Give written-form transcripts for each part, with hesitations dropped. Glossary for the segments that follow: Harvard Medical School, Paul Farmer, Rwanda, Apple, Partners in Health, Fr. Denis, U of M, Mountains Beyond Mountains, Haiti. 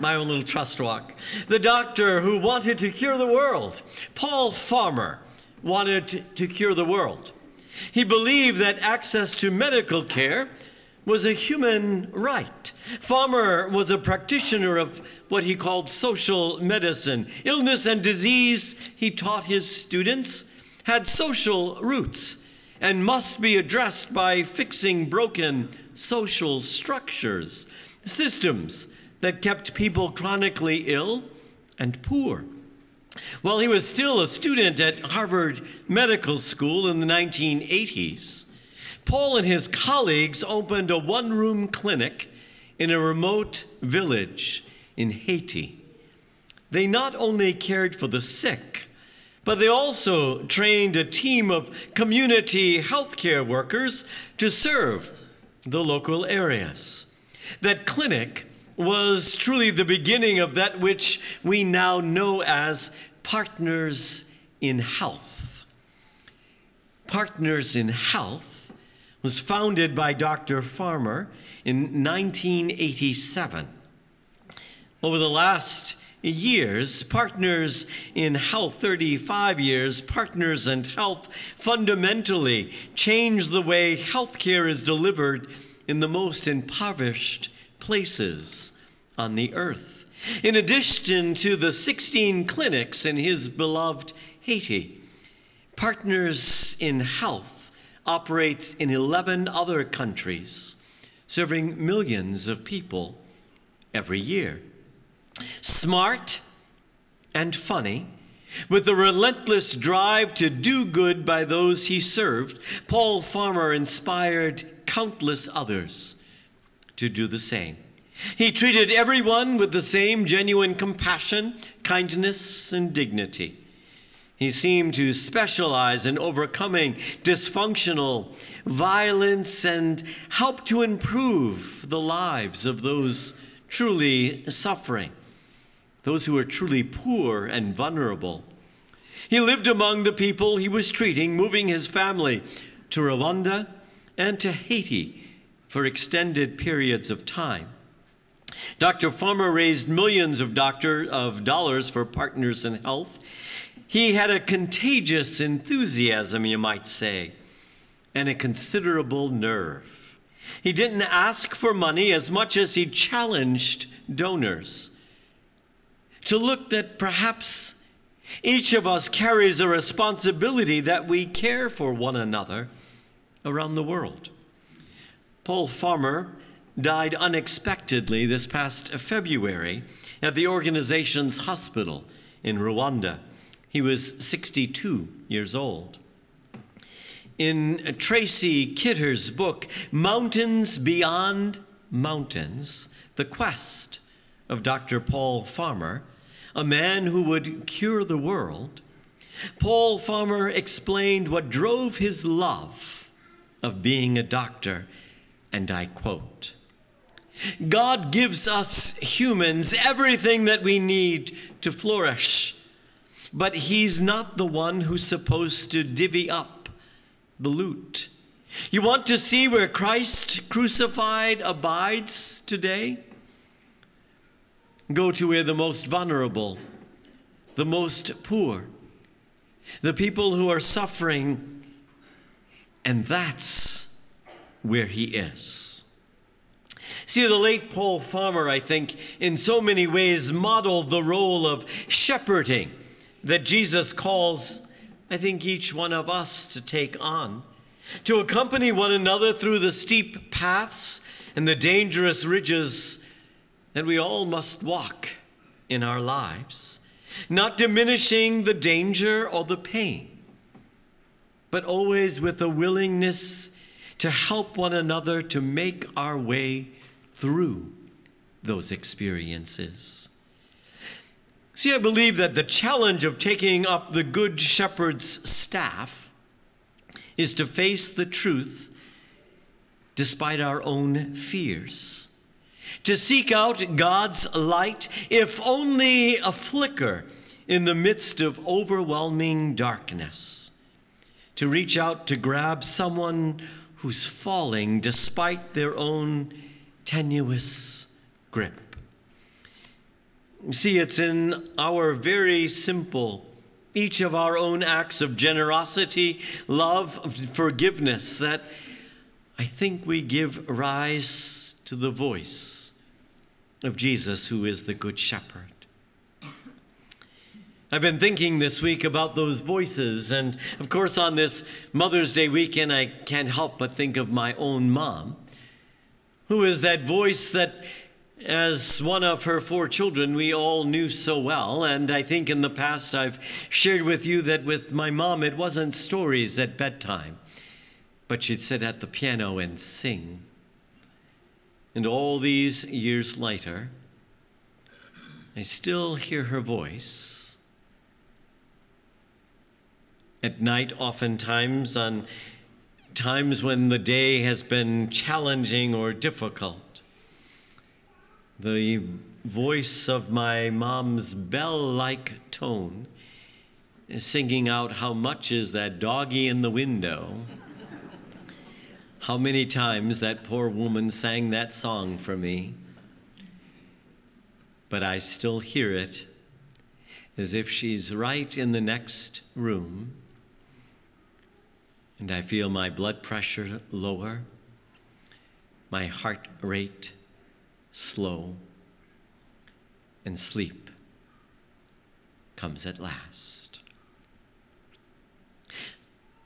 my own little trust walk. The doctor who wanted to cure the world. Paul Farmer wanted to cure the world. He believed that access to medical care was a human right. Farmer was a practitioner of what he called social medicine. Illness and disease, he taught his students, had social roots and must be addressed by fixing broken social structures, systems that kept people chronically ill and poor. While he was still a student at Harvard Medical School in the 1980s, Paul and his colleagues opened a one-room clinic in a remote village in Haiti. They not only cared for the sick, but they also trained a team of community healthcare workers to serve the local areas. That clinic was truly the beginning of that which we now know as Partners in Health. Partners in Health was founded by Dr. Farmer in 1987. Over the last years, Partners in Health, 35 years, Partners in Health fundamentally changed the way healthcare is delivered in the most impoverished places on the earth. In addition to the 16 clinics in his beloved Haiti, Partners in Health operates in 11 other countries, serving millions of people every year. Smart and funny, with a relentless drive to do good by those he served, Paul Farmer inspired countless others to do the same. He treated everyone with the same genuine compassion, kindness, and dignity. He seemed to specialize in overcoming dysfunctional violence and helped to improve the lives of those truly suffering, those who were truly poor and vulnerable. He lived among the people he was treating, moving his family to Rwanda and to Haiti for extended periods of time. Dr. Farmer raised millions of dollars for Partners in Health. He had a contagious enthusiasm, you might say, and a considerable nerve. He didn't ask for money as much as he challenged donors to look that perhaps each of us carries a responsibility that we care for one another around the world. Paul Farmer died unexpectedly this past February at the organization's hospital in Rwanda. He was 62 years old. In Tracy Kidder's book, Mountains Beyond Mountains, The Quest of Dr. Paul Farmer, a man who would cure the world, Paul Farmer explained what drove his love of being a doctor. And I quote, "God gives us humans everything that we need to flourish, but he's not the one who's supposed to divvy up the loot. You want to see where Christ crucified abides today? Go to where the most vulnerable, the most poor, the people who are suffering, and that's where he is." See, the late Paul Farmer, I think, in so many ways modeled the role of shepherding that Jesus calls, I think, each one of us to take on, to accompany one another through the steep paths and the dangerous ridges that we all must walk in our lives, not diminishing the danger or the pain, but always with a willingness to help one another to make our way through those experiences. See, I believe that the challenge of taking up the Good Shepherd's staff is to face the truth despite our own fears, to seek out God's light, if only a flicker in the midst of overwhelming darkness, to reach out to grab someone who's falling despite their own tenuous grip. See, it's in our very simple, each of our own acts of generosity, love, forgiveness, that I think we give rise to the voice of Jesus, who is the Good Shepherd. I've been thinking this week about those voices, and of course on this Mother's Day weekend, I can't help but think of my own mom, who is that voice that, as one of her 4 children, we all knew so well. And I think in the past I've shared with you that with my mom, it wasn't stories at bedtime, but she'd sit at the piano and sing. And all these years later, I still hear her voice. At night, oftentimes, on times when the day has been challenging or difficult, the voice of my mom's bell-like tone is singing out, how much is that doggy in the window? How many times that poor woman sang that song for me. But I still hear it as if she's right in the next room. And I feel my blood pressure lower, my heart rate slow, and sleep comes at last.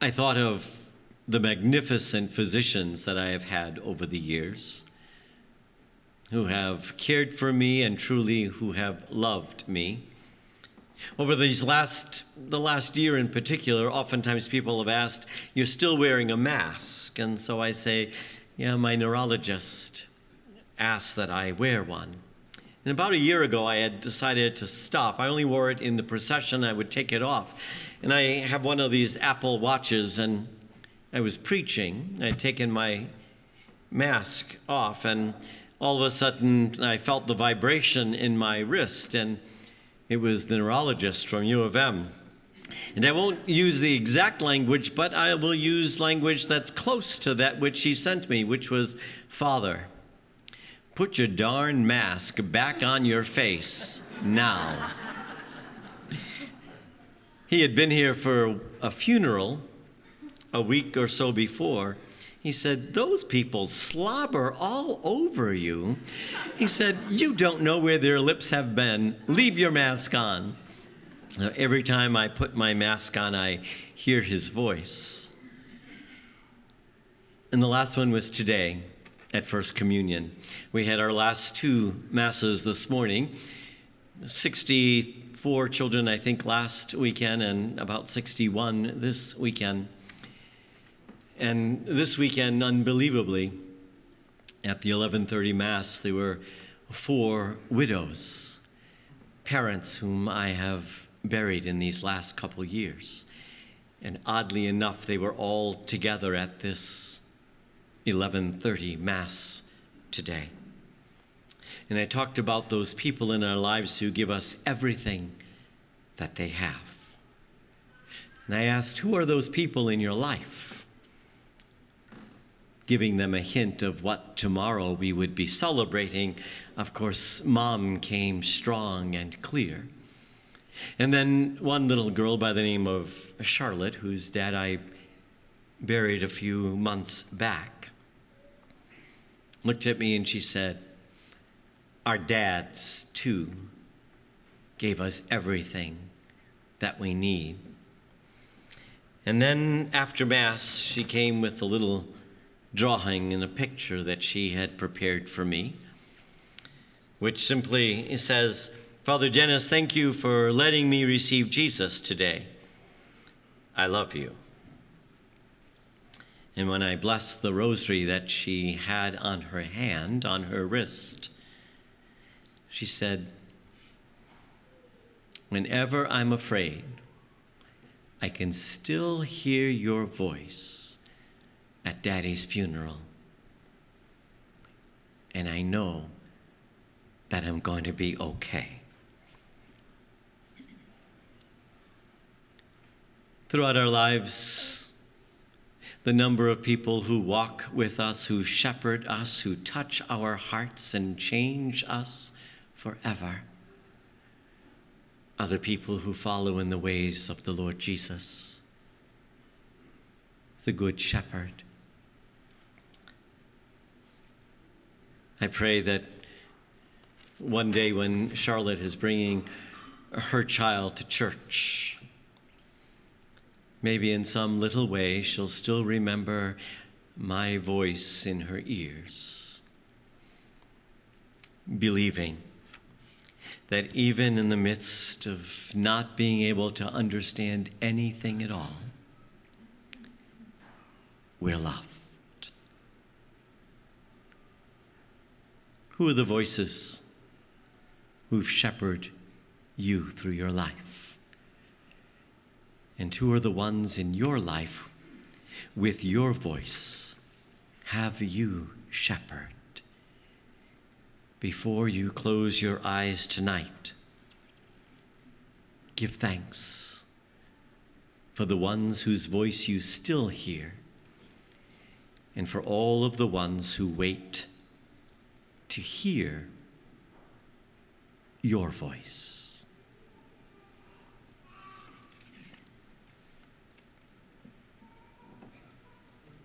I thought of the magnificent physicians that I have had over the years, who have cared for me and truly who have loved me. Over the last year in particular, oftentimes people have asked, you're still wearing a mask? And so I say, yeah, my neurologist asked that I wear one. And about a year ago, I had decided to stop. I only wore it in the procession. I would take it off. And I have one of these Apple watches, and I was preaching. I had taken my mask off, and all of a sudden, I felt the vibration in my wrist, and it was the neurologist from U of M. And I won't use the exact language, but I will use language that's close to that which he sent me, which was, Father, put your darn mask back on your face now. He had been here for a funeral a week or so before. He said, those people slobber all over you. He said, you don't know where their lips have been. Leave your mask on. Now, every time I put my mask on, I hear his voice. And the last one was today. At First Communion. We had our last 2 masses this morning. 64 children, I think, last weekend, and about 61 this weekend. And this weekend, unbelievably, at the 11:30 Mass, there were 4 widows, parents whom I have buried in these last couple years. And oddly enough, they were all together at this 11:30 Mass today. And I talked about those people in our lives who give us everything that they have. And I asked, who are those people in your life? Giving them a hint of what tomorrow we would be celebrating. Of course, Mom came strong and clear. And then one little girl by the name of Charlotte, whose dad I buried a few months back, looked at me and she said, our dads, too, gave us everything that we need. And then after Mass, she came with a little drawing and a picture that she had prepared for me, which simply says, Father Dennis, thank you for letting me receive Jesus today. I love you. And when I blessed the rosary that she had on her hand, on her wrist, she said, whenever I'm afraid, I can still hear your voice at Daddy's funeral. And I know that I'm going to be okay. Throughout our lives, the number of people who walk with us, who shepherd us, who touch our hearts and change us forever other people who follow in the ways of the Lord Jesus, the Good Shepherd. I pray that one day when Charlotte is bringing her child to church, maybe in some little way she'll still remember my voice in her ears, believing that even in the midst of not being able to understand anything at all, we're loved. Who are the voices who've shepherded you through your life? And who are the ones in your life with your voice have you shepherded? Before you close your eyes tonight, give thanks for the ones whose voice you still hear, and for all of the ones who wait to hear your voice.